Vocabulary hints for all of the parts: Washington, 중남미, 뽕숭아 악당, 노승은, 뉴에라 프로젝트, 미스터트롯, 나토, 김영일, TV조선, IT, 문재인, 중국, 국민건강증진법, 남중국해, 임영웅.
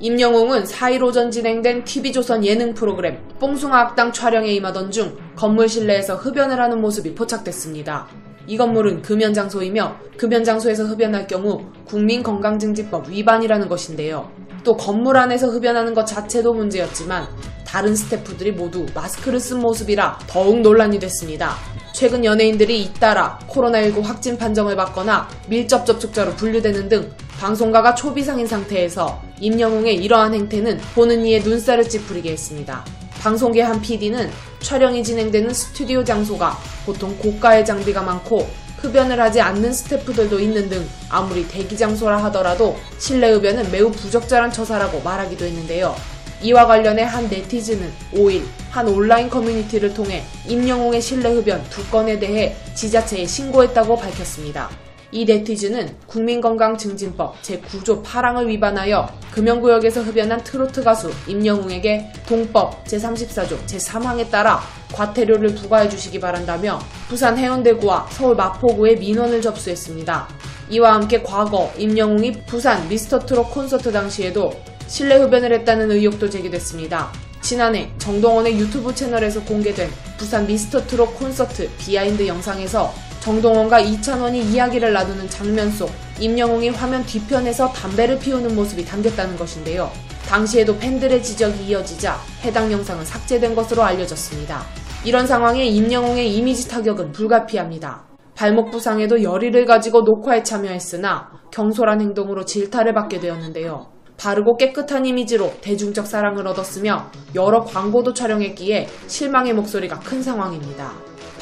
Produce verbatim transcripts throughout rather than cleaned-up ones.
임영웅은 사 일오전 진행된 티비조선 예능 프로그램 뽕숭아 악당 촬영에 임하던 중 건물 실내에서 흡연을 하는 모습이 포착됐습니다. 이 건물은 금연장소이며 금연장소에서 흡연할 경우 국민건강증진법 위반이라는 것인데요. 또 건물 안에서 흡연하는 것 자체도 문제였지만 다른 스태프들이 모두 마스크를 쓴 모습이라 더욱 논란이 됐습니다. 최근 연예인들이 잇따라 코로나 일구 확진 판정을 받거나 밀접 접촉자로 분류되는 등 방송가가 초비상인 상태에서 임영웅의 이러한 행태는 보는 이의 눈살을 찌푸리게 했습니다. 방송계 한 피디는 촬영이 진행되는 스튜디오 장소가 보통 고가의 장비가 많고 흡연을 하지 않는 스태프들도 있는 등 아무리 대기 장소라 하더라도 실내 흡연은 매우 부적절한 처사라고 말하기도 했는데요. 이와 관련해 한 네티즌은 오 일 한 온라인 커뮤니티를 통해 임영웅의 실내 흡연 두 건에 대해 지자체에 신고했다고 밝혔습니다. 이 네티즌은 국민건강증진법 제구 조 팔 항을 위반하여 금연구역에서 흡연한 트로트 가수 임영웅에게 동법 제삼십사 조 제삼 항에 따라 과태료를 부과해주시기 바란다며 부산 해운대구와 서울 마포구에 민원을 접수했습니다. 이와 함께 과거 임영웅이 부산 미스터트롯 콘서트 당시에도 실내 흡연을 했다는 의혹도 제기됐습니다. 지난해 정동원의 유튜브 채널에서 공개된 부산 미스터트롯 콘서트 비하인드 영상에서 정동원과 이찬원이 이야기를 나누는 장면 속 임영웅이 화면 뒤편에서 담배를 피우는 모습이 담겼다는 것인데요. 당시에도 팬들의 지적이 이어지자 해당 영상은 삭제된 것으로 알려졌습니다. 이런 상황에 임영웅의 이미지 타격은 불가피합니다. 발목 부상에도 열의를 가지고 녹화에 참여했으나 경솔한 행동으로 질타를 받게 되었는데요. 바르고 깨끗한 이미지로 대중적 사랑을 얻었으며 여러 광고도 촬영했기에 실망의 목소리가 큰 상황입니다.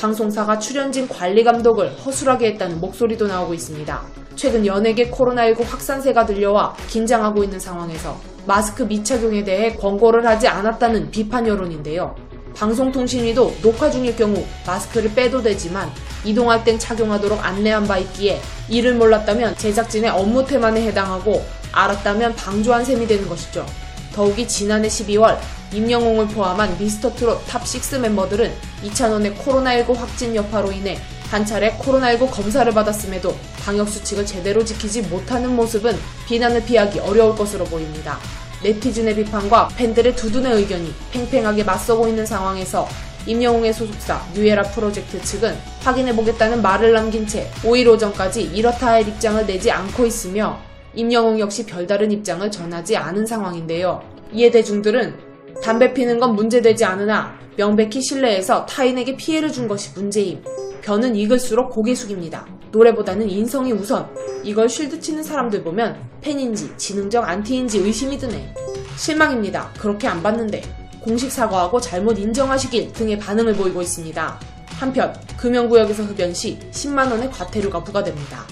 방송사가 출연진 관리 감독을 허술하게 했다는 목소리도 나오고 있습니다. 최근 연예계 코로나 일구 확산세가 들려와 긴장하고 있는 상황에서 마스크 미착용에 대해 권고를 하지 않았다는 비판 여론인데요. 방송통신위도 녹화 중일 경우 마스크를 빼도 되지만 이동할 땐 착용하도록 안내한 바 있기에 이를 몰랐다면 제작진의 업무 태만에 해당하고 알았다면 방조한 셈이 되는 것이죠. 더욱이 지난해 십이월 임영웅을 포함한 미스터트롯 탑 식스 멤버들은 이찬원의 코로나 일구 확진 여파로 인해 한 차례 코로나 일구 검사를 받았음에도 방역수칙을 제대로 지키지 못하는 모습은 비난을 피하기 어려울 것으로 보입니다. 네티즌의 비판과 팬들의 두둔의 의견이 팽팽하게 맞서고 있는 상황에서 임영웅의 소속사 뉴에라 프로젝트 측은 확인해보겠다는 말을 남긴 채 오 일 오전까지 이렇다 할 입장을 내지 않고 있으며 임영웅 역시 별다른 입장을 전하지 않은 상황인데요. 이에 대중들은 담배 피는 건 문제되지 않으나 명백히 실내에서 타인에게 피해를 준 것이 문제임. 변은 익을수록 고개 숙입니다. 노래보다는 인성이 우선. 이걸 쉴드 치는 사람들 보면 팬인지 지능적 안티인지 의심이 드네. 실망입니다. 그렇게 안 봤는데. 공식 사과하고 잘못 인정하시길 등의 반응을 보이고 있습니다. 한편 금연구역에서 흡연 시 십만 원의 과태료가 부과됩니다.